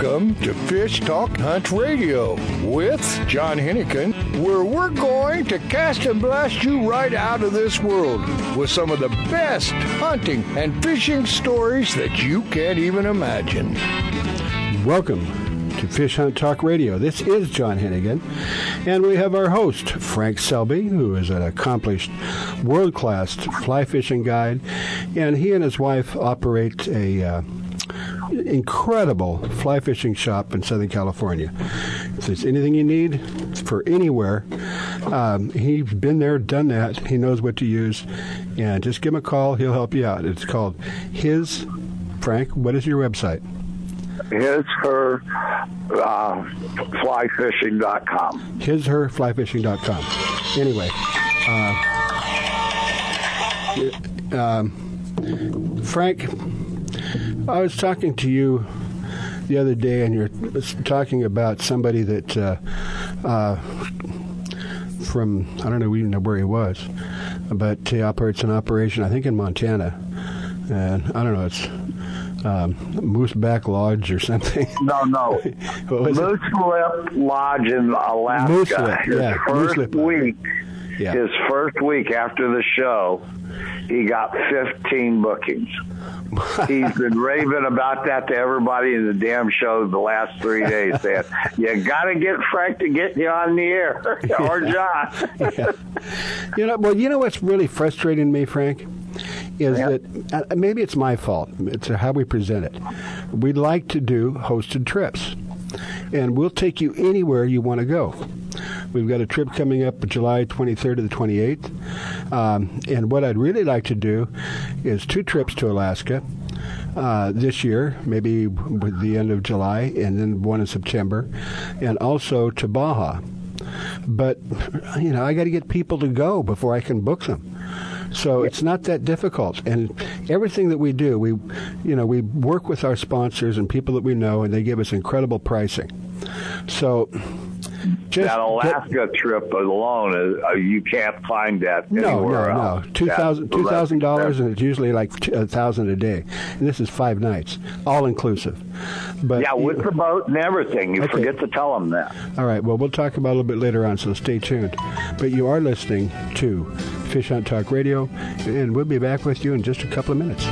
Welcome to Fish Talk Hunt Radio with John Hennigan, where we're going to cast and blast you right out of this world with some of the best hunting and fishing stories that you can't even imagine. Welcome to Fish Hunt Talk Radio. This is John Hennigan, and we have our host, Frank Selby, who is an accomplished world-class fly fishing guide, and he and his wife operate a incredible fly fishing shop in Southern California. If there's anything you need for anywhere, he's been there, done that. He knows what to use, and just give him a call. He'll help you out. It's called His. Frank, what is your website? Hisherflyshop.com. Hisherflyshop.com. Anyway, Frank, I was talking to you the other day, and you're talking about somebody that from, I don't know even know where he was, but he operates an operation, I think in Montana, and I don't know, it's Moose Back Lodge or something. No. Moose Lip Lodge in Alaska. Moose Lip, yeah. His first week after the show, he got 15 bookings. He's been raving about that to everybody in the damn show the last 3 days, saying, you got to get Frank to get you on the air, or John. Yeah. You know what's really frustrating me, Frank? Is that maybe it's my fault. It's how we present it. We like to do hosted trips, and we'll take you anywhere you want to go. We've got a trip coming up July 23rd to the 28th, and what I'd really like to do is 2 trips to Alaska this year, maybe with the end of July, and then one in September, and also to Baja. But, I got to get people to go before I can book them. So it's not that difficult, and everything that we do, we work with our sponsors and people that we know, and they give us incredible pricing. So just that Alaska trip alone, you can't find that anywhere else. No. $2,000, and it's usually like $1,000 a day. And this is 5 nights, all inclusive. But with the boat and everything. You forget to tell them that. All right. Well, we'll talk about it a little bit later on, so stay tuned. But you are listening to Fish Hunt Talk Radio, and we'll be back with you in just a couple of minutes.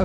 A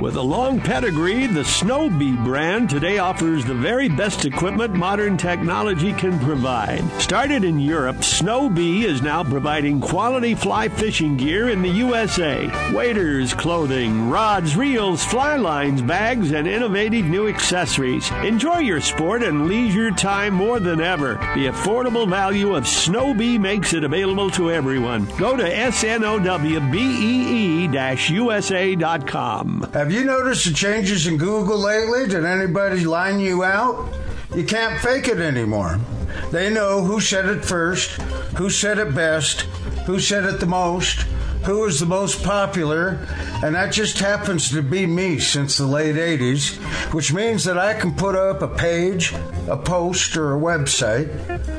With a long pedigree, the Snowbee brand today offers the very best equipment modern technology can provide. Started in Europe, Snowbee is now providing quality fly fishing gear in the USA. Waders, clothing, rods, reels, fly lines, bags, and innovative new accessories. Enjoy your sport and leisure time more than ever. The affordable value of Snowbee makes it available to everyone. Go to snowbee-usa.com. Have you noticed the changes in Google lately? Did anybody line you out? You can't fake it anymore. They know who said it first, who said it best, who said it the most, who was the most popular, and that just happens to be me since the late 80s, which means that I can put up a page, a post, or a website,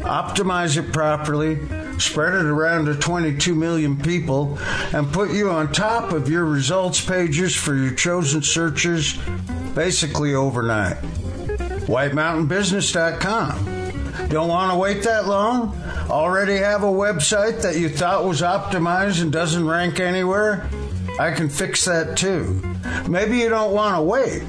optimize it properly, spread it around to 22 million people, and put you on top of your results pages for your chosen searches basically overnight. WhiteMountainBusiness.com. Don't want to wait that long? Already have a website that you thought was optimized and doesn't rank anywhere? I can fix that too. Maybe you don't want to wait.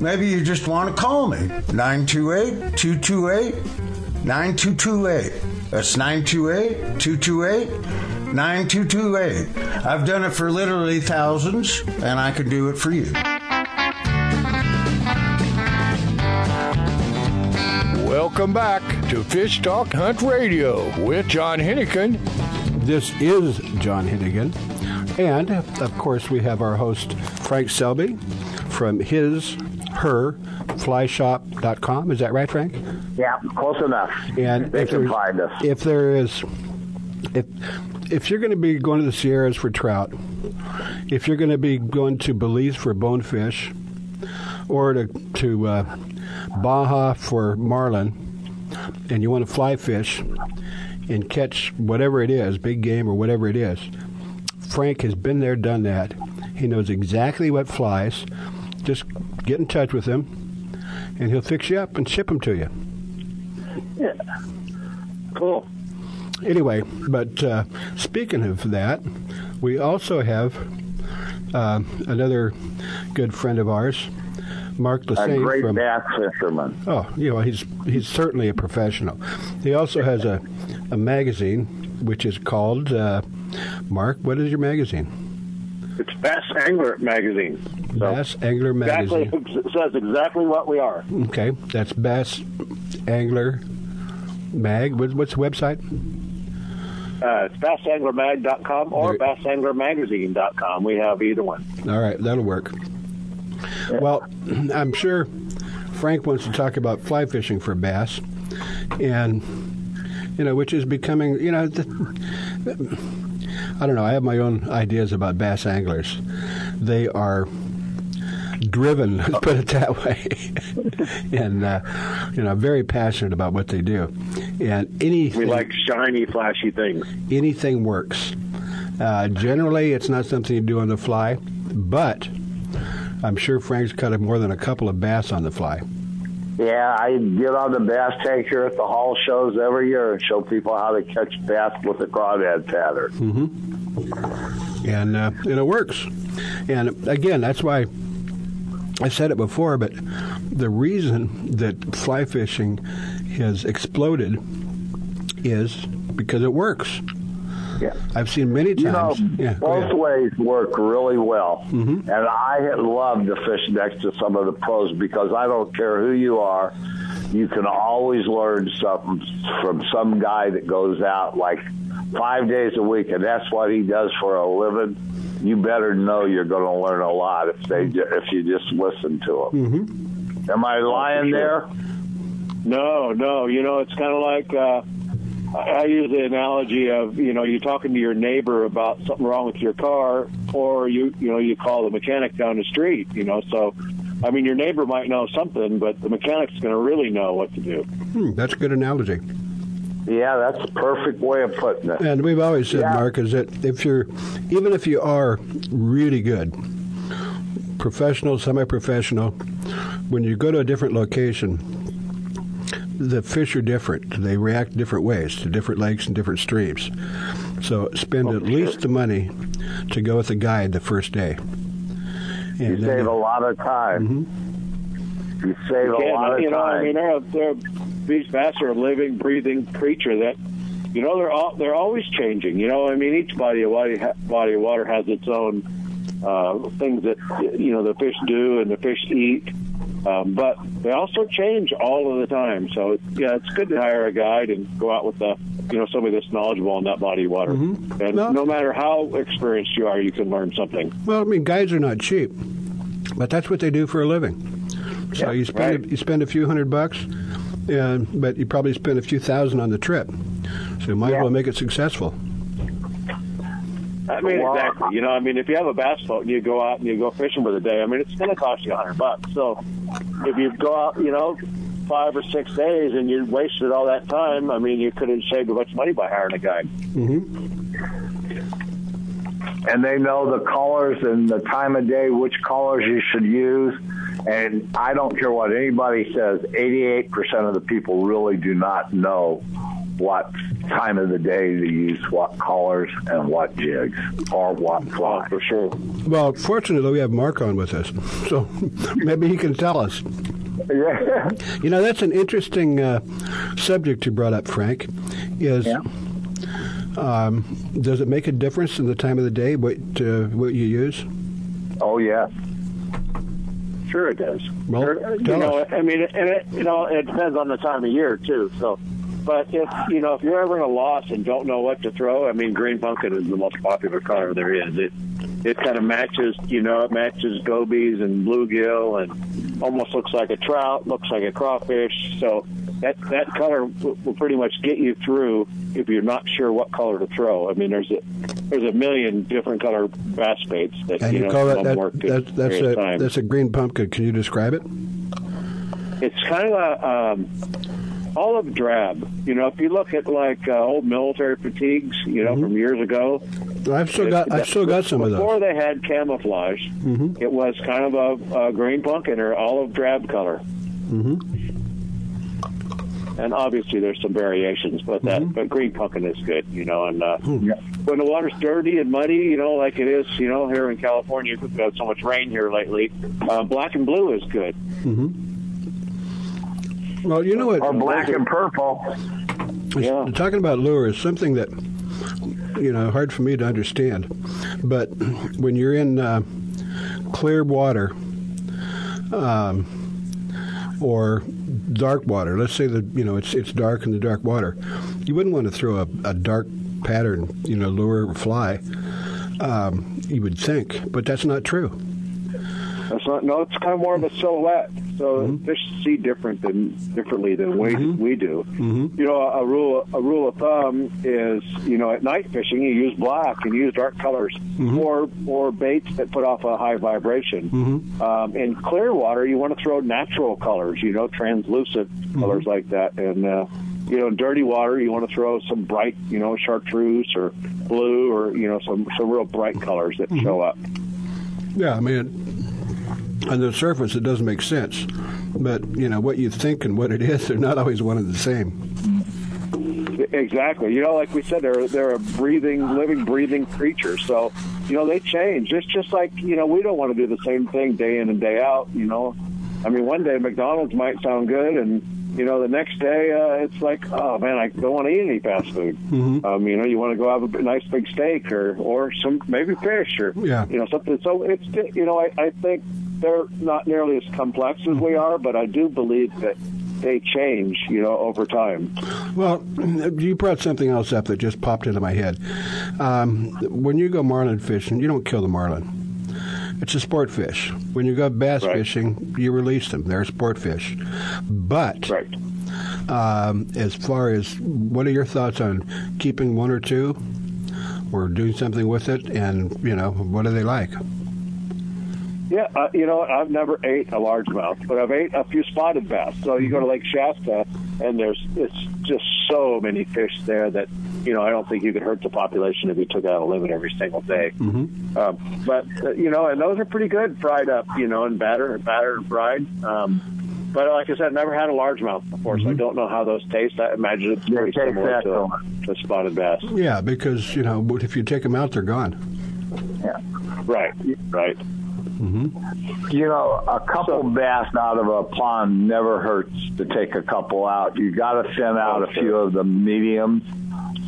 Maybe you just want to call me. 928-228-9228. That's 928-228-9228. I've done it for literally thousands, and I can do it for you. Welcome back to Fish Talk Hunt Radio with John Hennigan. This is John Hennigan. And, of course, we have our host, Frank Selby, from hisherflyshop.com. Is that right, Frank? Yeah, close enough. And they can find us. If you're going to be going to the Sierras for trout, if you're going to be going to Belize for bonefish, or to Baja for marlin, and you want to fly fish and catch whatever it is, big game or whatever it is, Frank has been there, done that. He knows exactly what flies. Just get in touch with him, and he'll fix you up and ship them to you. Yeah. Cool. Anyway, but speaking of that, we also have another good friend of ours, Mark LeSage. A great bass fisherman. Oh, you know, he's certainly a professional. He also has a magazine, which is called, Mark, what is your magazine? It's Bass Angler Magazine. So Bass Angler Magazine. It says exactly what we are. Okay, that's Bass Angler Mag. What's the website? It's BassAnglerMag.com or BassAnglerMagazine.com. We have either one. All right, that'll work. Yeah. Well, I'm sure Frank wants to talk about fly fishing for bass, and, you know, which is becoming, you know... I don't know. I have my own ideas about bass anglers. They are driven, let's put it that way, and you know, very passionate about what they do. And anything, we like shiny, flashy things. Anything works. Generally, it's not something you do on the fly, but I'm sure Frank's caught more than a couple of bass on the fly. Yeah, I get on the bass tank here at the Hall shows every year and show people how to catch bass with a crawdad pattern. Mm-hmm. And it works. And, again, that's why I said it before, but the reason that fly fishing has exploded is because it works. Yeah. I've seen many times. You know, both ways work really well. Mm-hmm. And I love to fish next to some of the pros because I don't care who you are. You can always learn something from some guy that goes out like 5 days a week, and that's what he does for a living. You better know you're going to learn a lot if you just listen to him. Mm-hmm. Am I lying there? No. You know, it's kind of like... I use the analogy of, you know, you're talking to your neighbor about something wrong with your car, or you call the mechanic down the street, you know. So, I mean, your neighbor might know something, but the mechanic's going to really know what to do. That's a good analogy. Yeah, that's the perfect way of putting it. And we've always said, Mark, is that even if you are really good, professional, semi-professional, when you go to a different location, the fish are different. They react different ways to different lakes and different streams. So spend at least the money to go with a guide the first day. And you save a lot of time. Mm-hmm. You save a lot of time. These bass are a living, breathing creature that, you know, they're always changing. You know, I mean, each body of water has its own things that, you know, the fish do and the fish eat. But they also change all of the time. So, yeah, it's good to hire a guide and go out with somebody that's knowledgeable in that body of water. Mm-hmm. And no matter how experienced you are, you can learn something. Well, I mean, guides are not cheap, but that's what they do for a living. So you spend a few $100s, but you probably spent a few thousand on the trip. So you might as well make it successful. I mean, exactly. You know, I mean, if you have a bass boat and you go out and you go fishing for the day, I mean, it's going to cost you $100. So if you go out, you know, 5 or 6 days and you wasted all that time, I mean, you could have saved a bunch of money by hiring a guide. Mm-hmm. And they know the colors and the time of day, which colors you should use. And I don't care what anybody says, 88% of the people really do not know what time of the day to use what collars and what jigs or what fly. For sure. Well, fortunately, we have Mark on with us, so maybe he can tell us. Yeah. You know, that's an interesting subject you brought up, Frank, is does it make a difference in the time of the day what you use? Oh, yeah. Sure it does. Well, sure, you know, I mean, and it, you know, it depends on the time of year, too, so... But if you know, if you're ever in a loss and don't know what to throw, I mean, green pumpkin is the most popular color there is. It kind of matches, you know, it matches gobies and bluegill, and almost looks like a trout, looks like a crawfish. So that color will pretty much get you through if you're not sure what color to throw. I mean, there's a million different color bass baits that and you know, call it that's a green pumpkin. Can you describe it? It's kind of olive drab. You know, if you look at like old military fatigues, you know, mm-hmm. from years ago. I've still got some of those. Before they had camouflage, mm-hmm. it was kind of a green pumpkin or olive drab color. Mm-hmm. And obviously there's some variations, but that mm-hmm. but green pumpkin is good, you know. And when the water's dirty and muddy, you know, like it is, you know, here in California, we've got so much rain here lately. Black and blue is good. Mm-hmm. Well, you know what? Or black and purple. Yeah. Talking about lure is something that, you know, hard for me to understand. But when you're in clear water or dark water, let's say that, you know, it's dark in the dark water, you wouldn't want to throw a dark pattern, you know, lure or fly, you would think. But that's not true. That's not, no, it's kind of more of a silhouette. So mm-hmm. fish see differently than mm-hmm. we do. Mm-hmm. You know, a rule of thumb is, you know, at night fishing you use black and you use dark colors mm-hmm. or baits that put off a high vibration. Mm-hmm. In clear water, you want to throw natural colors, you know, translucent mm-hmm. colors like that. And you know, in dirty water, you want to throw some bright, you know, chartreuse or blue or you know some real bright colors that mm-hmm. show up. Yeah, I mean. On the surface, it doesn't make sense. But, you know, what you think and what it is, they're not always one and the same. Exactly. You know, like we said, they're a living, breathing creature. So, you know, they change. It's just like, you know, we don't want to do the same thing day in and day out, you know. I mean, one day McDonald's might sound good, and, you know, the next day it's like, oh, man, I don't want to eat any fast food. Mm-hmm. You know, you want to go have a nice big steak or some maybe fish or, you know, something. So it's, you know, I think... They're not nearly as complex as we are, but I do believe that they change, you know, over time. Well, you brought something else up that just popped into my head. When you go marlin fishing, you don't kill the marlin. It's a sport fish. When you go bass fishing, you release them. They're a sport fish. But as far as what are your thoughts on keeping one or two or doing something with it and, you know, what are they like? Yeah, you know, I've never ate a largemouth, but I've ate a few spotted bass. So you go to Lake Shasta, and it's just so many fish there that, you know, I don't think you could hurt the population if you took out a limit every single day. Mm-hmm. But, you know, and those are pretty good fried up, you know, and battered and fried. But like I said, I've never had a largemouth before, so I don't know how those taste. I imagine it's pretty similar to spotted bass. Yeah, because, you know, if you take them out, they're gone. Yeah. Right. Mm-hmm. You know, a couple bass out of a pond never hurts to take a couple out. You got to thin out a few of the mediums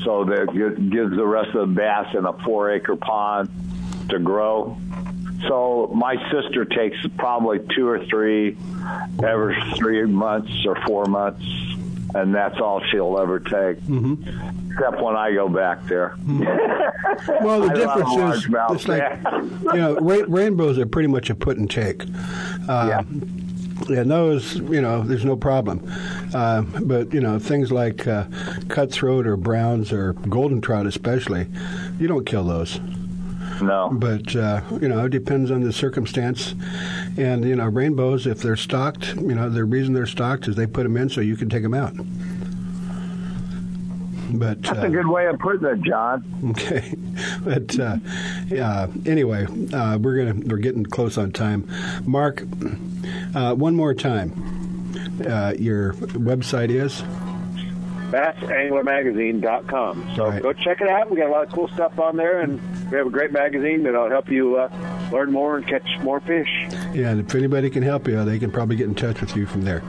so that it gives the rest of the bass in a 4-acre pond to grow. So my sister takes probably 2 or 3 every 3 months or 4 months, and that's all she'll ever take. Mm-hmm. Except when I go back there. Mm-hmm. Well, the difference is, it's like, you know, rainbows are pretty much a put and take. And those, you know, there's no problem. But, you know, things like cutthroat or browns or golden trout especially, you don't kill those. No. But, you know, it depends on the circumstance. And, you know, rainbows, if they're stocked, you know, the reason they're stocked is they put them in so you can take them out. But, that's a good way of putting it, John. Okay, but anyway, we're getting close on time. Mark, one more time, your website is BassAnglerMagazine.com. So right. Go check it out. We got a lot of cool stuff on there, and we have a great magazine that'll help you learn more and catch more fish. Yeah, and if anybody can help you, they can probably get in touch with you from there.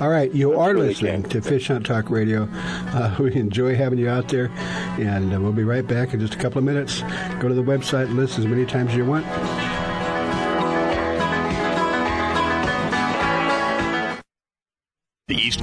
All right, you are listening to Fish Hunt Talk Radio. We enjoy having you out there, and we'll be right back in just a couple of minutes. Go to the website and listen as many times as you want. The East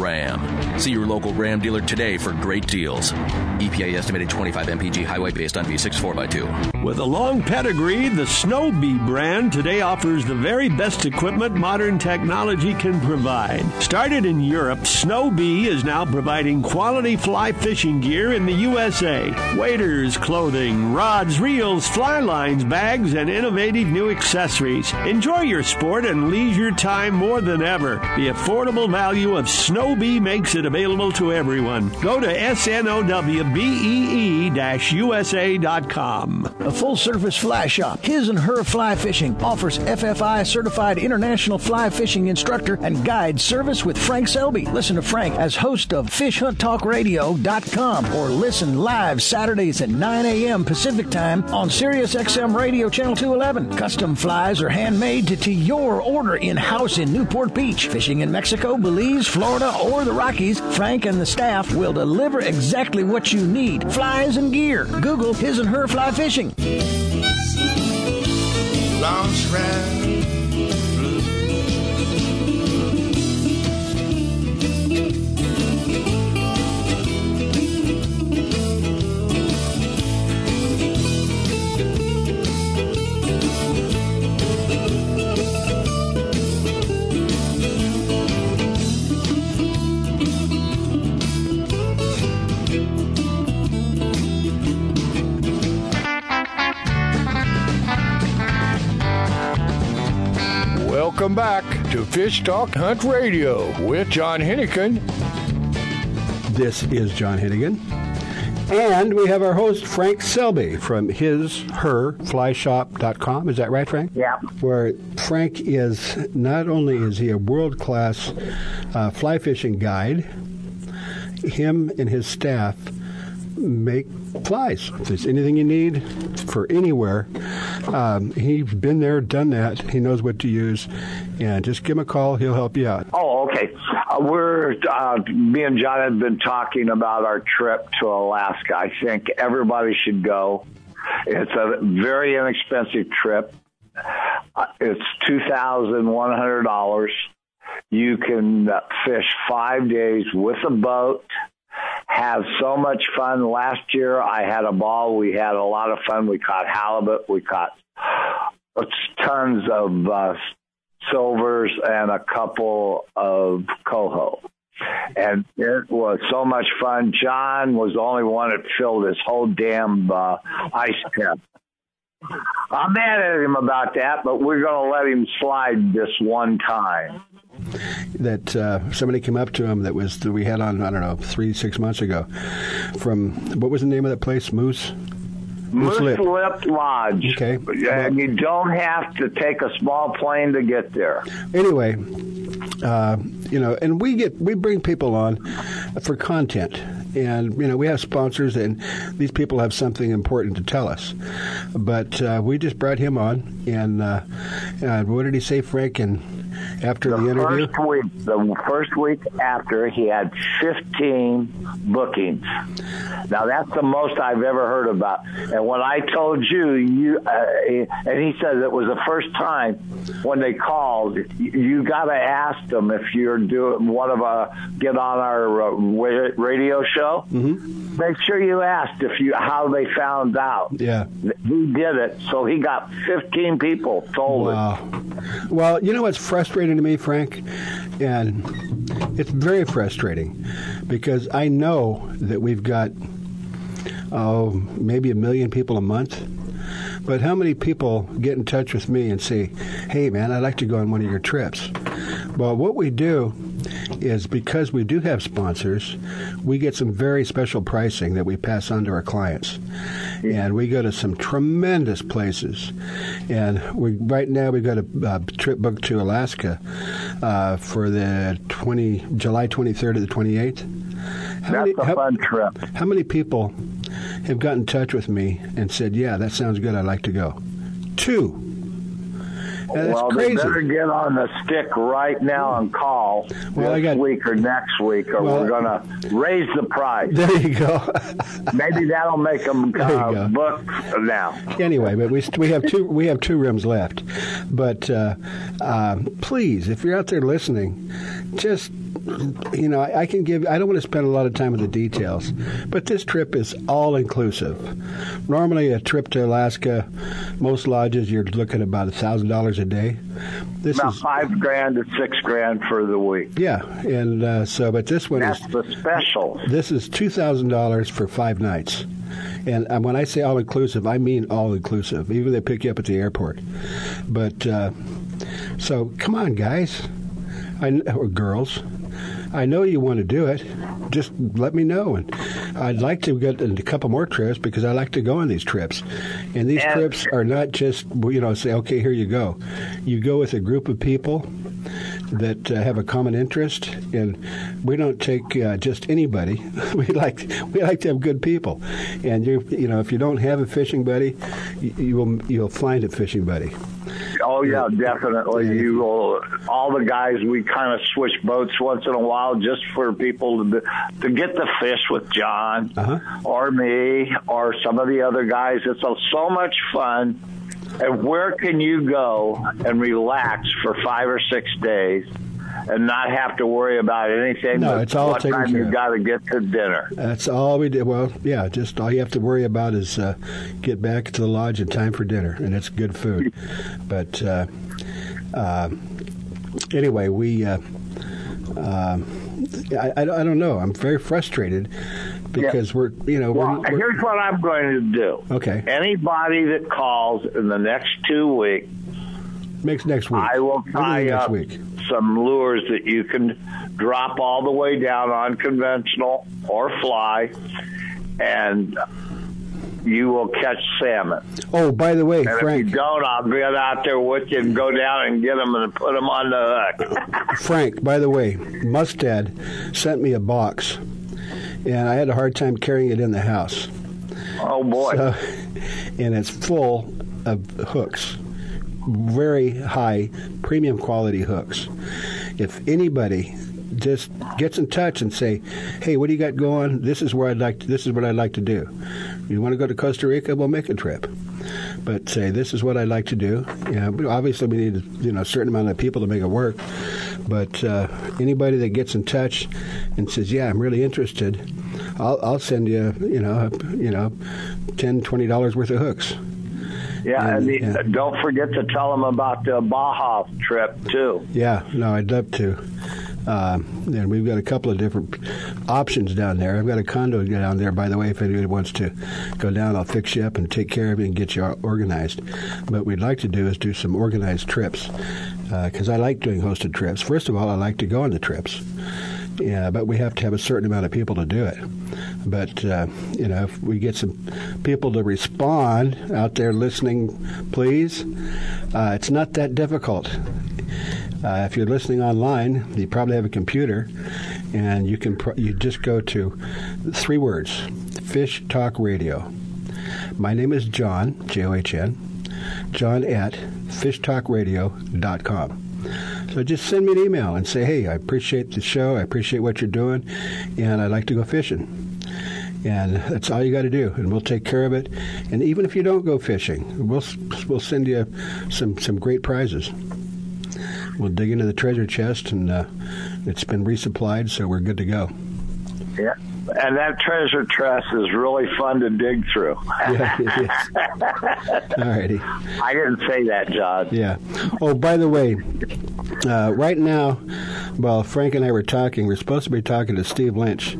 Ram. See your local Ram dealer today for great deals. EPA estimated 25 mpg highway based on V6 4x2. With a long pedigree, the Snowbee brand today offers the very best equipment modern technology can provide. Started in Europe, Snowbee is now providing quality fly fishing gear in the USA. Waders, clothing, rods, reels, fly lines, bags, and innovative new accessories. Enjoy your sport and leisure time more than ever. The affordable value of Snowbee makes it available to everyone. Go to snowbee-usa.com. A full-service fly shop, His and Her Fly Fishing, offers FFI-certified international fly fishing instructor and guide service with Frank Selby. Listen to Frank as host of FishHuntTalkRadio.com or listen live Saturdays at 9 a.m. Pacific Time on Sirius XM Radio Channel 211. Custom flies are handmade to your order in-house in Newport Beach. Fishing in Mexico, Belize, Florida, or the Rockies, Frank and the staff will deliver exactly what you need. Flies and gear. Google His and Her Fly Fishing. Lounge red blue. Welcome back to Fish Talk Hunt Radio with John Hennigan. This is John Hennigan. And we have our host, Frank Selby, from hisherflyshop.com. Is that right, Frank? Yeah. Where Frank is, not only is he a world-class fly fishing guide, him and his staff make flies. If there's anything you need for anywhere, he's been there, done that. He knows what to use. And just give him a call. He'll help you out. Oh, okay. Me and John have been talking about our trip to Alaska. I think everybody should go. It's a very inexpensive trip. It's $2,100. You can fish 5 days with a boat. Have so much fun. Last year I had a ball. We had a lot of fun. We caught halibut. We caught tons of silvers and a couple of coho. And it was so much fun. John was the only one that filled this whole damn ice cap. I'm mad at him about that, but we're going to let him slide this one time. That somebody came up to him that was that we had on, I don't know, 3-6 months ago from, what was the name of that place? Moose Lip Lodge. Okay. And you don't have to take a small plane to get there. Anyway, and we bring people on for content. And, we have sponsors, and these people have something important to tell us. But we just brought him on, and what did he say, Frank, and after the interview? The first week after, he had 15 bookings. Now, that's the most I've ever heard about. And when I told and he said it was the first time when they called, you got to ask them if you're doing one of get on our radio show. Mm-hmm. Make sure you asked how they found out. Yeah, he did it. So he got 15 people told. Wow. It. Well, you know what's frustrating to me, Frank, and it's very frustrating because I know that we've got maybe 1 million people a month. But how many people get in touch with me and say, hey, man, I'd like to go on one of your trips? Well, what we do is because we do have sponsors, we get some very special pricing that we pass on to our clients. Yeah. And we go to some tremendous places. And right now we've got a trip booked to Alaska for the July 23rd to the 28th. That's a fun trip. How many people have got in touch with me and said, yeah, that sounds good, I'd like to go? 2. Well, they better get on the stick right now and call this week or next week, or we're going to raise the price. There you go. Maybe that'll make them book now. Anyway, but we have two rooms left. But please, if you're out there listening, just. I don't want to spend a lot of time with the details, but this trip is all-inclusive. Normally, a trip to Alaska, most lodges, you're looking at about $1,000 a day. This is $5,000 to $6,000 for the week. Yeah, and but this one that's the special. This is $2,000 for 5 nights. And when I say all-inclusive, I mean all-inclusive. Even they pick you up at the airport. But so come on, guys, or girls. I know you want to do it. Just let me know. And I'd like to get a couple more trips because I like to go on these trips. And these trips are not just, say, okay, here you go. You go with a group of people that have a common interest, and we don't take just anybody. we like to have good people. And if you don't have a fishing buddy, you'll find a fishing buddy. Oh yeah, definitely. Yeah. You will. All the guys, we kind of switch boats once in a while just for people to get the fish with John or me or some of the other guys. It's so much fun. And where can you go and relax for 5 or 6 days and not have to worry about anything? No, it's all taken care of. You got to get to dinner. That's all we did. Well, yeah, just all you have to worry about is get back to the lodge in time for dinner, and it's good food. But anyway, we. I don't know. I'm very frustrated because we're here's what I'm going to do. Okay. Anybody that calls in the next 2 weeks. I will tie up some lures that you can drop all the way down on conventional or fly, and you will catch salmon. Oh, by the way, Frank. If you don't, I'll get out there with you and go down and get them and put them on the hook. Frank, by the way, Mustad sent me a box, and I had a hard time carrying it in the house. Oh, boy. So, and it's full of hooks, very high, premium quality hooks. If anybody just gets in touch and say, hey, what do you got going? This is what I'd like to do. You want to go to Costa Rica? We'll make a trip. But say, this is what I'd like to do. Obviously, we need a certain amount of people to make it work. But anybody that gets in touch and says, yeah, I'm really interested, I'll send you, $10, $20 worth of hooks. Yeah, and don't forget to tell them about the Baja trip, too. Yeah, no, I'd love to. And we've got a couple of different options down there. I've got a condo down there, by the way. If anybody wants to go down, I'll fix you up and take care of you and get you organized. But what we'd like to do is do some organized trips, because I like doing hosted trips. First of all, I like to go on the trips. Yeah, but we have to have a certain amount of people to do it. But, you know, if we get some people to respond out there listening, please, it's not that difficult. If you're listening online, you probably have a computer, and you can you just go to three words, Fish Talk Radio. My name is John, John, John at fishtalkradio.com. So just send me an email and say, hey, I appreciate the show, I appreciate what you're doing, and I'd like to go fishing. And that's all you got to do, and we'll take care of it. And even if you don't go fishing, we'll send you some great prizes. We'll dig into the treasure chest, and it's been resupplied, so we're good to go. Yeah. And that treasure chest is really fun to dig through. Yeah, it is. All righty. I didn't say that, John. Yeah. Oh, by the way, right now, while Frank and I were talking, we're supposed to be talking to Steve Lynch,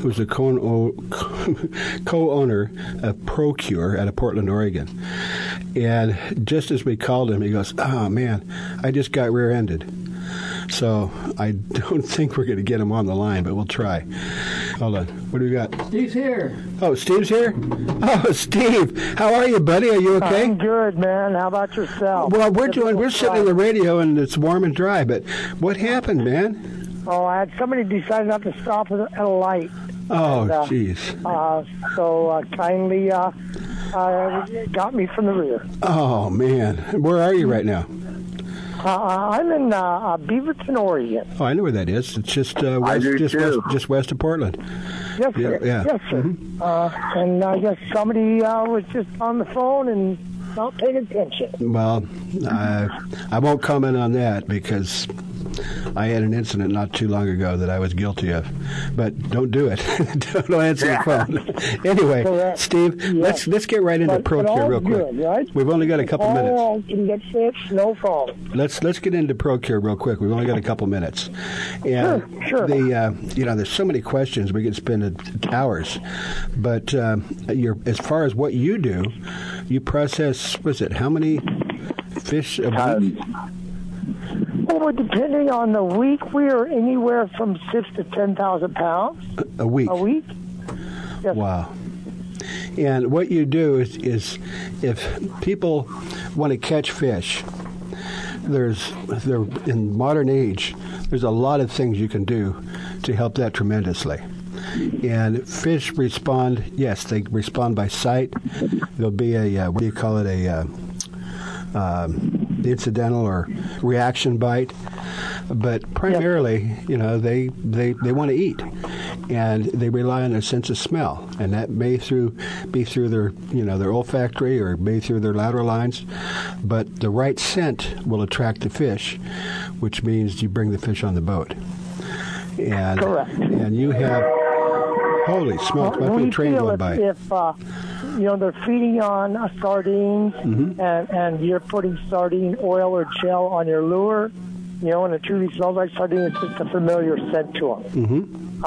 who's the co-owner of Pro-Cure out of Portland, Oregon. And just as we called him, he goes, oh, man, I just got rear-ended. So I don't think we're going to get him on the line, but we'll try. Hold on. What do we got? Steve's here. Oh, Steve's here? Oh, Steve. How are you, buddy? Are you okay? I'm good, man. How about yourself? Well, we're sitting on the radio, and it's warm and dry, but what happened, man? Oh, I had somebody decide not to stop at a light. Oh, jeez. So kindly got me from the rear. Oh, man. Where are you right now? I'm in Beaverton, Oregon. Oh, I know where that is. It's just west of Portland. Yes, sir. Yeah. Yes, sir. Mm-hmm. And I guess somebody was just on the phone and not paying attention. Well, I won't comment on that because I had an incident not too long ago that I was guilty of. But don't do it. Don't answer the phone. Anyway, correct. Steve, let's get right into Pro-Cure real quick. Good, right? We've only got a couple minutes. All can get fixed, no problem. Let's get into Pro-Cure real quick. We've only got a couple minutes. And sure. The you know, there's so many questions we could spend hours. But as far as what you do, you process how many fish a week? Well, depending on the week, we are anywhere from 6,000 to 10,000 pounds a week. A week. Yes. Wow. And what you do is if people want to catch fish, in modern age, there's a lot of things you can do to help that tremendously. And fish respond. Yes, they respond by sight. There'll be a what do you call it? Incidental or reaction bite, but primarily, you know, they want to eat, and they rely on their sense of smell, and that may be through their their olfactory or may through their lateral lines, but the right scent will attract the fish, which means you bring the fish on the boat. And correct. And you have holy smokes! Well, we feel if they're feeding on sardines, mm-hmm. and you're putting sardine oil or gel on your lure, and it truly smells like sardine. It's just a familiar scent to them. Mm-hmm.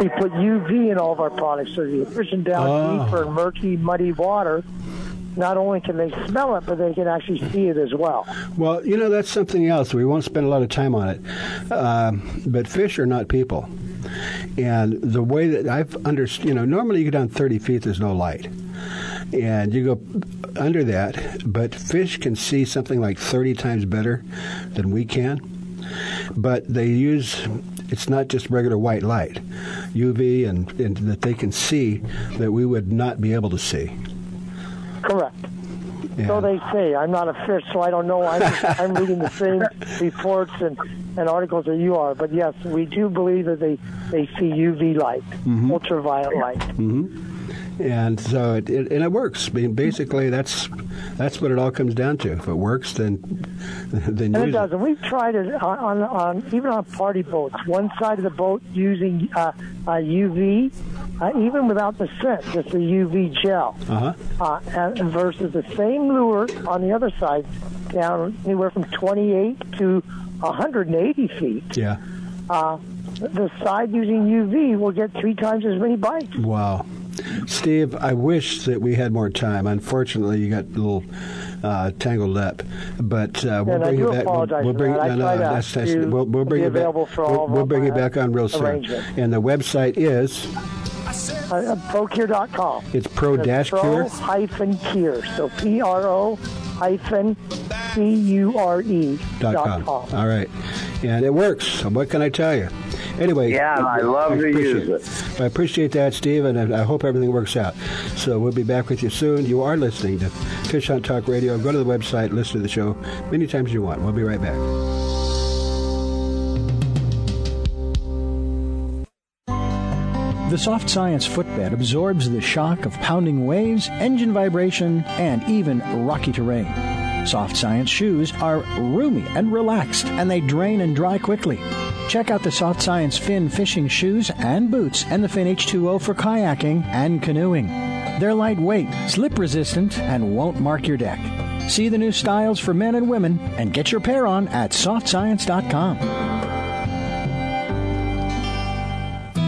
And we put UV in all of our products, so the nutrition down deep for murky, muddy water. Not only can they smell it, but they can actually see it as well. Well, that's something else. We won't spend a lot of time on it. But fish are not people. And the way that I've understood, normally you go down 30 feet, there's no light. And you go under that, but fish can see something like 30 times better than we can. But it's not just regular white light, UV, and that they can see that we would not be able to see. Correct. Yeah. So they say. I'm not a fish, so I don't know. I'm reading the same reports and articles that you are. But, yes, we do believe that they see UV light, mm-hmm. ultraviolet light. Mm-hmm. And so it works. I mean, basically, that's what it all comes down to. If it works, then and it doesn't. We've tried it on even on party boats. One side of the boat using UV, even without the scent, just the UV gel. Uh-huh. And versus the same lure on the other side, down anywhere from 28 to 180 feet. Yeah. The side using UV will get 3 times as many bites. Wow. Steve, I wish that we had more time. Unfortunately, you got a little tangled up, but we'll bring it back. We'll bring it back. We'll bring it back on real soon. And the website is Pro-Cure.com. It's Pro-Cure. Pro-Cure. So Pro-Cure.com. All right. And it works. So what can I tell you? Anyway. Yeah, I love to use it. I appreciate that, Steve, and I hope everything works out. So we'll be back with you soon. You are listening to Fish Hunt Talk Radio. Go to the website, listen to the show many times you want. We'll be right back. The Soft Science footbed absorbs the shock of pounding waves, engine vibration, and even rocky terrain. Soft Science shoes are roomy and relaxed, and they drain and dry quickly. Check out the Soft Science Fin fishing shoes and boots and the Fin H2O for kayaking and canoeing. They're lightweight, slip-resistant, and won't mark your deck. See the new styles for men and women and get your pair on at softscience.com.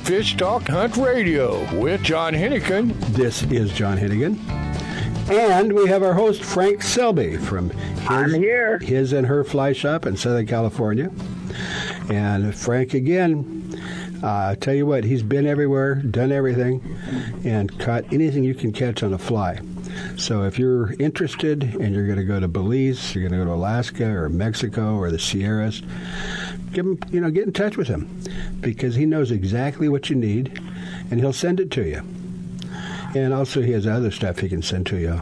Fish Talk Hunt Radio with John Hennigan. This is John Hennigan. And we have our host, Frank Selby, from His and Her Fly Shop in Southern California. And Frank, again, tell you what, he's been everywhere, done everything, and caught anything you can catch on a fly. So if you're interested and you're going to go to Belize, you're going to go to Alaska or Mexico or the Sierras, give him, get in touch with him, because he knows exactly what you need, and he'll send it to you. And also, he has other stuff he can send to you,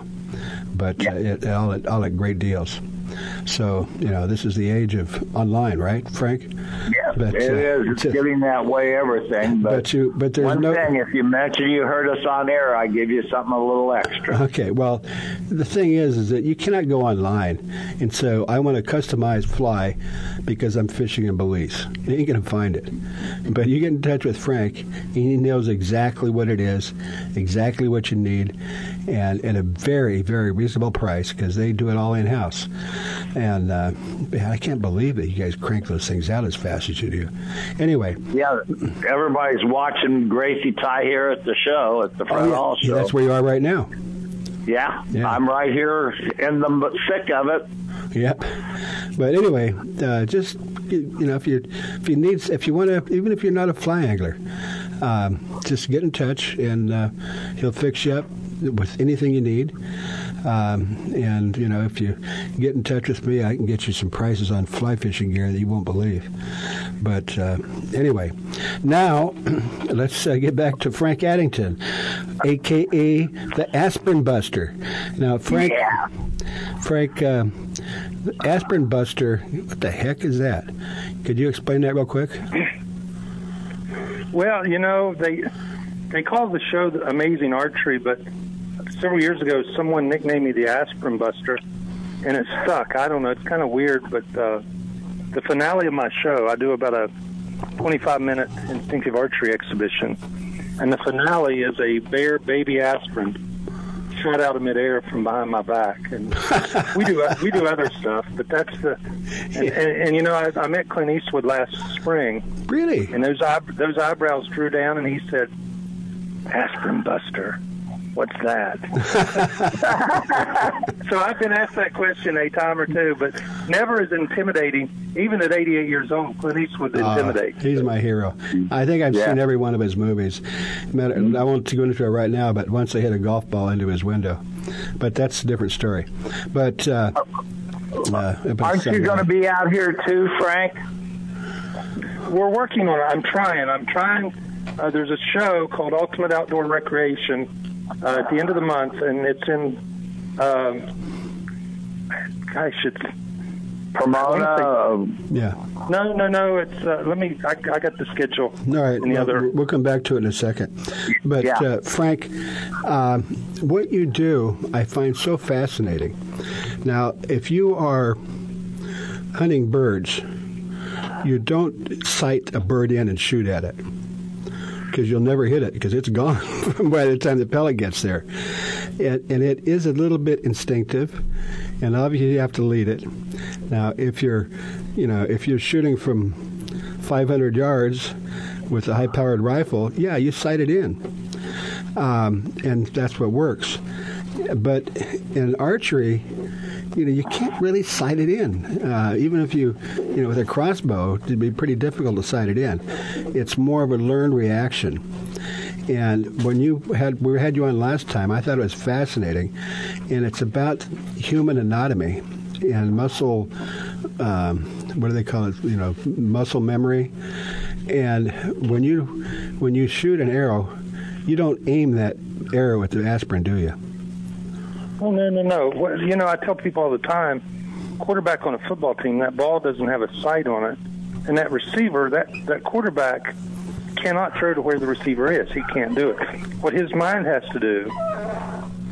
but all at great deals. So, this is the age of online, right, Frank? Yeah, but, it is. It's just giving that way everything. But there's one thing, if you mention you heard us on air, I give you something a little extra. Okay. Well, the thing is that you cannot go online. And so I want a customized fly because I'm fishing in Belize. You ain't going to find it. But you get in touch with Frank, and he knows exactly what it is, exactly what you need, and at a very, very reasonable price because they do it all in-house. And man, I can't believe that you guys crank those things out as fast as you do. Anyway. Yeah, everybody's watching Gracie Ty here at the show, at the Fred Hall show. That's where you are right now. Yeah, I'm right here in the thick of it. Yep. But anyway, just, you know, if you want to, even if you're not a fly angler, just get in touch and he'll fix you up with anything you need. And, you know, if you get in touch with me, I can get you some prices on fly fishing gear that you won't believe. But anyway, now let's get back to Frank Addington, a.k.a. the Aspirin Buster. Now, Frank, the Aspirin Buster, what the heck is that? Could you explain that real quick? Well, you know, they call the show the Amazing Archery, but several years ago, someone nicknamed me the Aspirin Buster, and it stuck. I don't know. It's kind of weird, but the finale of my show, I do about a 25-minute instinctive archery exhibition, and the finale is a bare baby aspirin shot out of midair from behind my back. And we do other stuff, but that's the and you know, I met Clint Eastwood last spring. Really? And those eyebrows drew down, and he said, "Aspirin Buster. What's that?" So I've been asked that question a time or two, but never as intimidating. Even at 88 years old, Clint Eastwood intimidates. He's my hero. I think I've seen every one of his movies. I won't go into it right now, but once they hit a golf ball into his window. But that's a different story. But aren't you going to be out here too, Frank? We're working on it. I'm trying. There's a show called Ultimate Outdoor Recreation at the end of the month, and it's in I should promote. No. It's I got the schedule. All right, we'll come back to it in a second. But Frank, what you do, I find so fascinating. Now, if you are hunting birds, you don't sight a bird in and shoot at it, because you'll never hit it because it's gone by the time the pellet gets there. And it is a little bit instinctive, and obviously you have to lead it. Now, if you're shooting from 500 yards with a high-powered rifle, you sight it in, and that's what works. But in archery, you know, you can't really sight it in. Even if you with a crossbow, it'd be pretty difficult to sight it in. It's more of a learned reaction. And when we had you on last time, I thought it was fascinating. And it's about human anatomy and muscle, what do they call it? You know, muscle memory. And when you shoot an arrow, you don't aim that arrow at the aspirin, do you? Oh, no. Well, you know, I tell people all the time, quarterback on a football team, that ball doesn't have a sight on it. And that receiver, that quarterback cannot throw to where the receiver is. He can't do it. What his mind has to do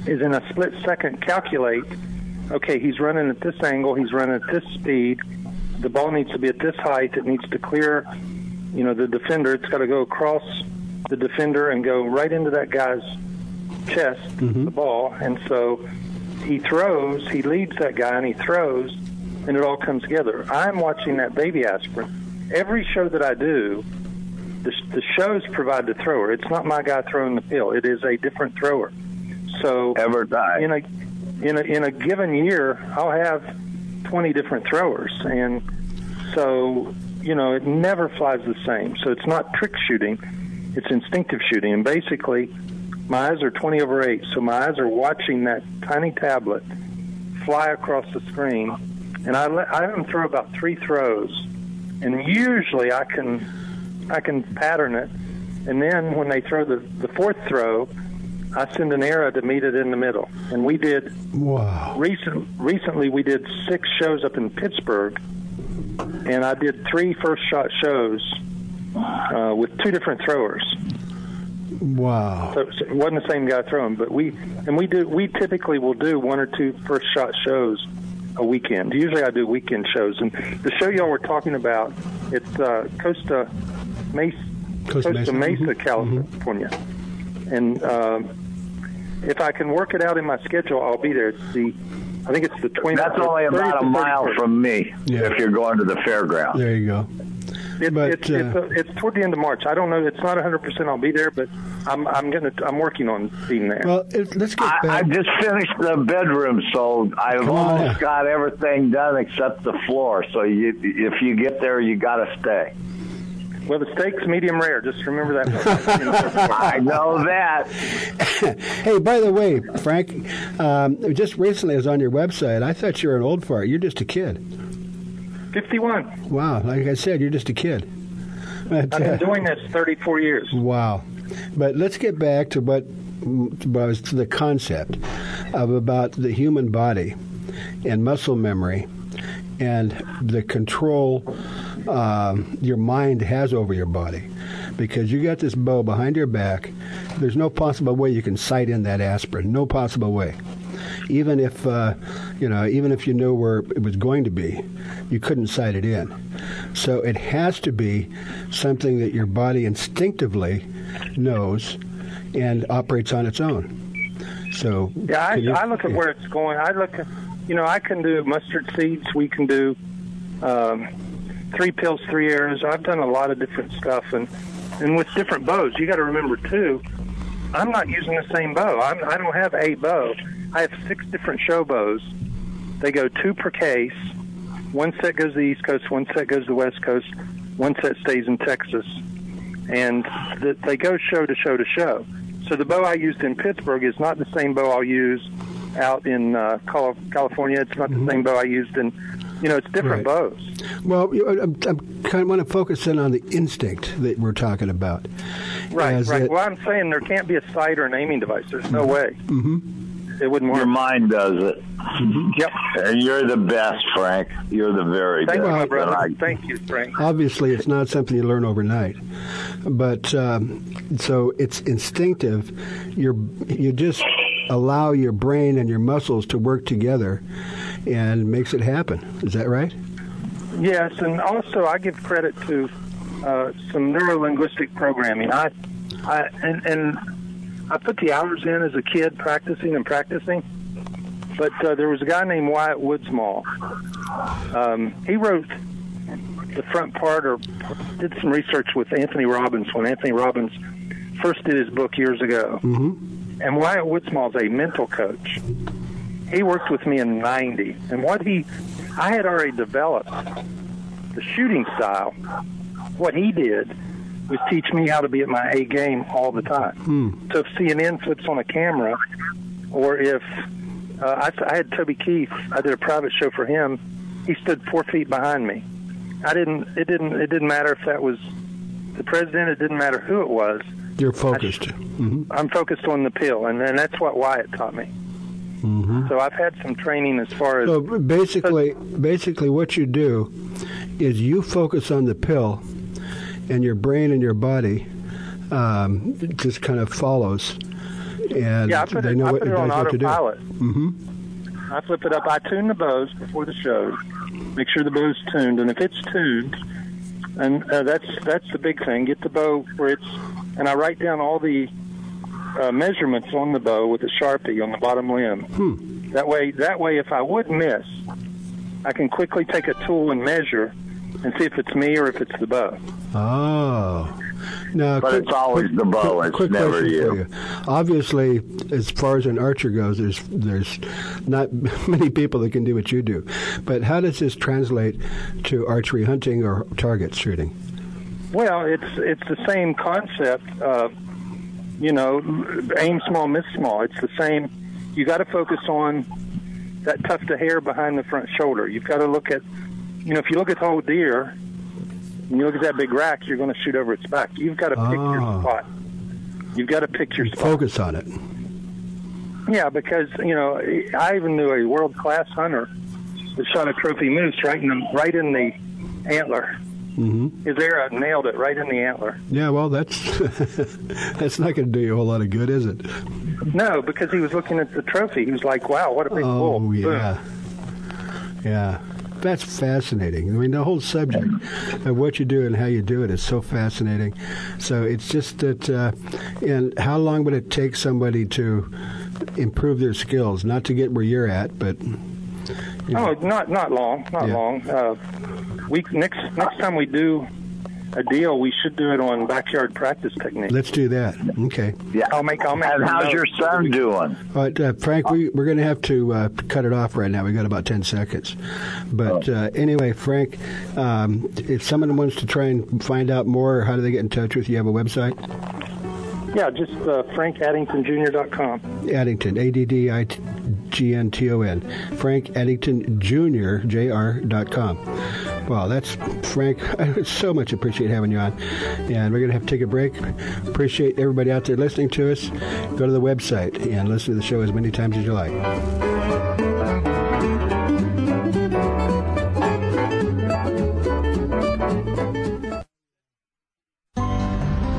is in a split second calculate, okay, he's running at this angle, he's running at this speed, the ball needs to be at this height, it needs to clear, you know, the defender. It's got to go across the defender and go right into that guy's chest, the ball, and so he leads that guy, and he throws, and it all comes together. I'm watching that baby aspirin. Every show that I do, the shows provide the thrower. It's not my guy throwing the pill. It is a different thrower. So in a given year, I'll have 20 different throwers, and so, you know, it never flies the same. So it's not trick shooting. It's instinctive shooting, and basically, my eyes are 20 over 8, so my eyes are watching that tiny tablet fly across the screen, and I let them throw about 3 throws, and usually I can pattern it, and then when they throw the 4th throw, I send an arrow to meet it in the middle. And we did recently we did 6 shows up in Pittsburgh, and I did 3 first-shot shows with 2 different throwers. Wow! So it wasn't the same guy throwing, but we typically will do 1 or 2 first-shot shows a weekend. Usually, I do weekend shows, and the show y'all were talking about, it's Costa Mesa, mm-hmm. California, mm-hmm. and if I can work it out in my schedule, I'll be there. I think it's the 20th. That's only about a mile from me if you're going to the fairground. There you go. It's toward the end of March. I don't know. It's not 100%. I'll be there, but I'm working on being there. Well, let's get back. I just finished the bedroom, so I've almost got everything done except the floor. So if you get there, you got to stay. Well, the steak's medium rare. Just remember that. I know that. Hey, by the way, Frank, just recently I was on your website. I thought you were an old fart. You're just a kid. 51. Wow. Like I said, you're just a kid. But, I've been doing this 34 years. Wow. But let's get back to the concept of about the human body and muscle memory and the control your mind has over your body. Because you got this bow behind your back, there's no possible way you can sight in that aspirin. No possible way. Even if you knew where it was going to be, you couldn't sight it in. So it has to be something that your body instinctively knows and operates on its own. So yeah, I look at where it's going. I look at, I can do mustard seeds. We can do 3 pills, 3 errors. I've done a lot of different stuff, and with different bows. You got to remember too, I'm not using the same bow. I don't have a bow. I have 6 different show bows. They go 2 per case. 1 set goes to the East Coast. 1 set goes to the West Coast. 1 set stays in Texas. And they go show to show to show. So the bow I used in Pittsburgh is not the same bow I'll use out in California. It's not the same bow I used in... it's different bows. Well, I kind of want to focus in on the instinct that we're talking about. Right. Well, I'm saying there can't be a sight or an aiming device. There's no way. Mm-hmm. It wouldn't work. Your mind does it. Mm-hmm. Yep. And you're the best, Frank. You're the very best. Thank you, my brother. Thank you, Frank. Obviously, it's not something you learn overnight. But so it's instinctive. You just allow your brain and your muscles to work together and makes it happen. Is that right? Yes, and also I give credit to some neuro-linguistic programming. I put the hours in as a kid practicing, but there was a guy named Wyatt Woodsmall. He wrote the front part or did some research with Anthony Robbins when Anthony Robbins first did his book years ago. Mm-hmm. And Wyatt Woodsmall is a mental coach. He worked with me in 90, and I had already developed the shooting style. What he did was teach me how to be at my A game all the time. So if CNN flips on a camera, or if I had Toby Keith, I did a private show for him. He stood 4 feet behind me. It didn't matter if that was the president. It didn't matter who it was. You're focused. I'm focused on the pill, and that's what Wyatt taught me. Mm-hmm. So I've had some training as far as... So basically what you do is you focus on the pill, and your brain and your body just kind of follows. And I put it on autopilot. Mm-hmm. I flip it up. I tune the bows before the show, make sure the bow's tuned. And if it's tuned, and that's the big thing, get the bow where it's... And I write down all the... measurements on the bow with a Sharpie on the bottom limb. That way, if I would miss, I can quickly take a tool and measure and see if it's me or if it's the bow. Oh. Now, it's always the bow. It's never you. Obviously, as far as an archer goes, there's not many people that can do what you do. But how does this translate to archery hunting or target shooting? Well, it's the same concept of aim small, miss small. It's the same. You got to focus on that tuft of hair behind the front shoulder. You've got to look at, if you look at the whole deer and you look at that big rack, you're going to shoot over its back. You've got to pick your spot. You've got to pick your spot. Focus on it. Yeah, because, I even knew a world-class hunter that shot a trophy moose right in the antler. Mm-hmm. Is there? I nailed it right in the antler. Yeah, well, that's that's not going to do you a whole lot of good, is it? No, because he was looking at the trophy. He was like, wow, what a big bull. Oh, yeah. Boom. Yeah. That's fascinating. I mean, the whole subject of what you do and how you do it is so fascinating. So it's just that, and how long would it take somebody to improve their skills? Not to get where you're at, but... You know. Oh, not long. Next time we do a deal, we should do it on backyard practice technique. Let's do that. Okay. Yeah. I'll make. How's your son doing? But Frank, we're going to have to cut it off right now. We got about 10 seconds. But anyway, Frank, if someone wants to try and find out more, how do they get in touch with you? You have a website? Yeah, just frankaddingtonjr.com. Addington, ADDIGNTON. frankaddingtonjr.com. Wow, that's Frank. I so much appreciate having you on. And we're going to have to take a break. Appreciate everybody out there listening to us. Go to the website and listen to the show as many times as you like.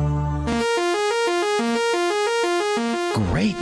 Great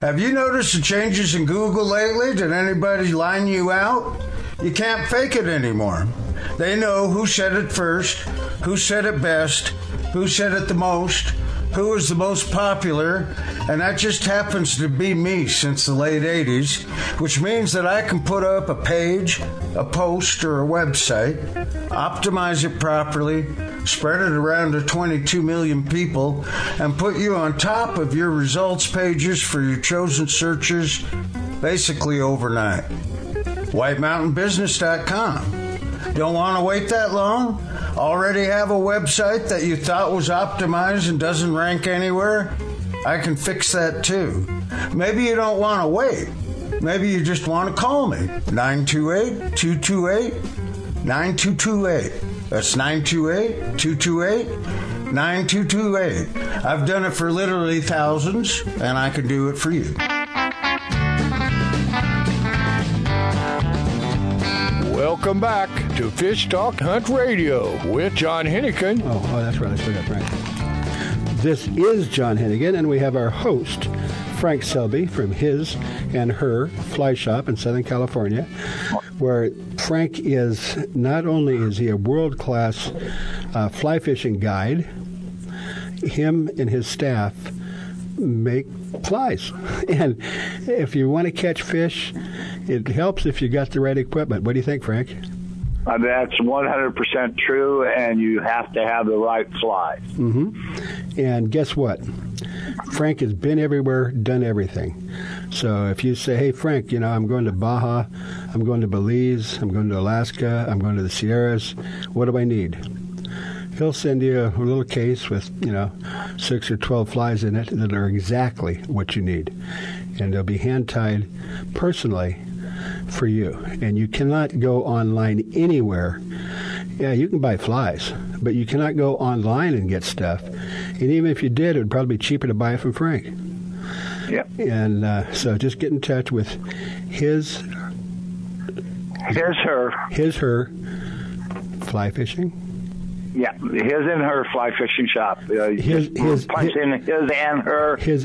Have you noticed the changes in Google lately? Did anybody line you out? You can't fake it anymore. They know who said it first, who said it best, who said it the most, who was the most popular, and that just happens to be me since the late 80s, which means that I can put up a page, a post, or a website, optimize it properly, spread it around to 22 million people, and put you on top of your results pages for your chosen searches basically overnight. WhiteMountainBusiness.com. Don't want to wait that long? Already have a website that you thought was optimized and doesn't rank anywhere? I can fix that too. Maybe you don't want to wait. Maybe you just want to call me. 928-228-9228. That's 928-228-9228. I've done it for literally thousands, and I can do it for you. Welcome back to Fish Talk Hunt Radio with John Hennigan. Oh, that's right. I forgot Frank. This is John Hennigan, and we have our host, Frank Selby, from His and Her Fly Shop in Southern California, where Frank is not only is he a world-class fly fishing guide, him and his staff make flies. And if you want to catch fish, it helps if you got the right equipment. What do you think, Frank? That's 100% true, and you have to have the right flies. Mm-hmm. And guess what? Frank has been everywhere, done everything. So if you say, hey, Frank, you know, I'm going to Baja, I'm going to Belize, I'm going to Alaska, I'm going to the Sierras, what do I need? He'll send you a little case with, you know, 6 or 12 flies in it that are exactly what you need. And they'll be hand-tied personally for you. And you cannot go online anywhere. Yeah, you can buy flies, but you cannot go online and get stuff. And even if you did, it would probably be cheaper to buy it from Frank. Yep. And so just get in touch with his, her fly fishing. Yeah, his and her fly fishing shop. His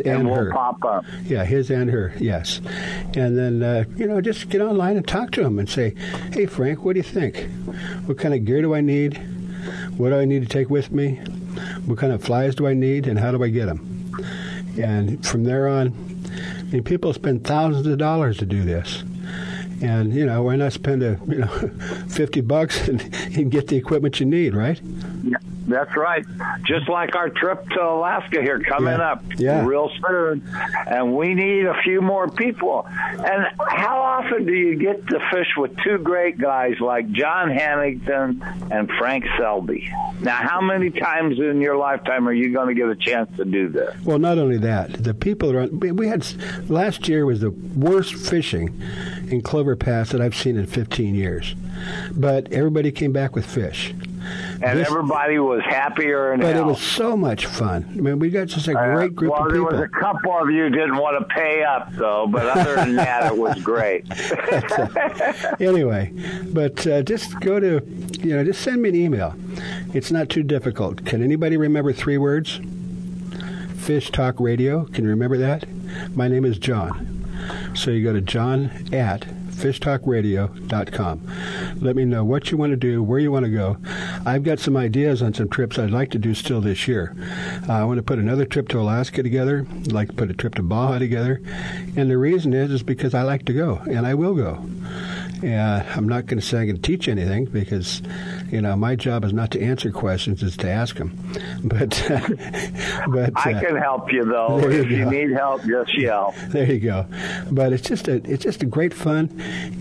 and her. We'll pop up. Yeah, his and her, yes. And then, you know, just get online and talk to him and say, hey, Frank, what do you think? What kind of gear do I need? What do I need to take with me? What kind of flies do I need, and how do I get them? And from there on, I mean, people spend thousands of dollars to do this. And, you know, why not spend, $50 and get the equipment you need, right? Yeah, that's right. Just like our trip to Alaska here coming up real soon. And we need a few more people. And how often do you get to fish with two great guys like John Hennigan and Frank Selby? Now, how many times in your lifetime are you going to get a chance to do this? Well, not only that. The people are on. We had, last year was the worst fishing in Clover Pass that I've seen in 15 years. But everybody came back with fish. And everybody was happier and But it was so much fun. I mean, we got just a great group of people. Well, there was a couple of you didn't want to pay up, though. But other than that, it was great. Anyway, but just go to, you know, just send me an email. It's not too difficult. Can anybody remember three words? Fish Talk Radio. Can you remember that? My name is John. So you go to john@fishtalkradio.com. Let me know what you want to do, where you want to go. I've got some ideas on some trips I'd like to do still this year. I want to put another trip to Alaska together. I'd like to put a trip to Baja together. And the reason is because I like to go, and I will go. I'm not going to say I can teach anything because, you know, my job is not to answer questions, it's to ask them. But I can help you, though. If you need help, just yell. There you go. But it's just a great fun.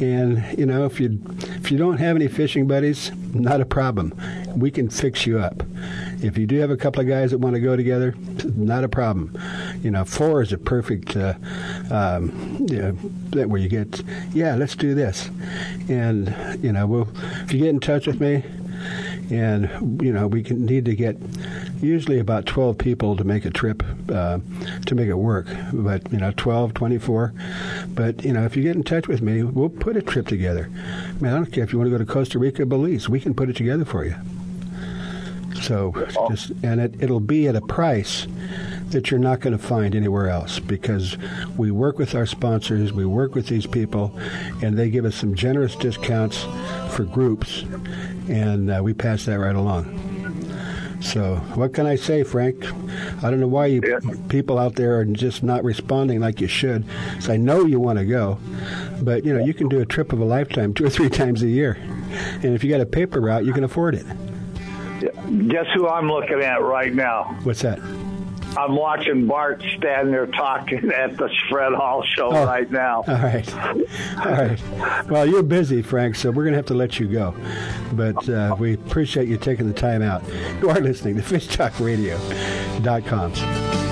And, you know, if you don't have any fishing buddies, not a problem. We can fix you up. If you do have a couple of guys that want to go together, not a problem. You know, four is a perfect where you get, yeah, let's do this. And, you know, if you get in touch with me, and, you know, we need to get usually about 12 people to make a trip, to make it work. But, you know, 12, 24. But, you know, if you get in touch with me, we'll put a trip together. I mean, I don't care if you want to go to Costa Rica or Belize. We can put it together for you. So, it'll be at a price that you're not going to find anywhere else, because we work with our sponsors, we work with these people, and they give us some generous discounts for groups, and we pass that right along. So what can I say, Frank? I don't know why you people out there are just not responding like you should. So I know you want to go, but, you know, you can do a trip of a lifetime 2 or 3 times a year, and if you got a paper route, you can afford it. Guess who I'm looking at right now? What's that? I'm watching Bart standing there talking at the Fred Hall show right now. All right. Well, you're busy, Frank, so we're going to have to let you go. But we appreciate you taking the time out. You are listening to fishtalkradio.com.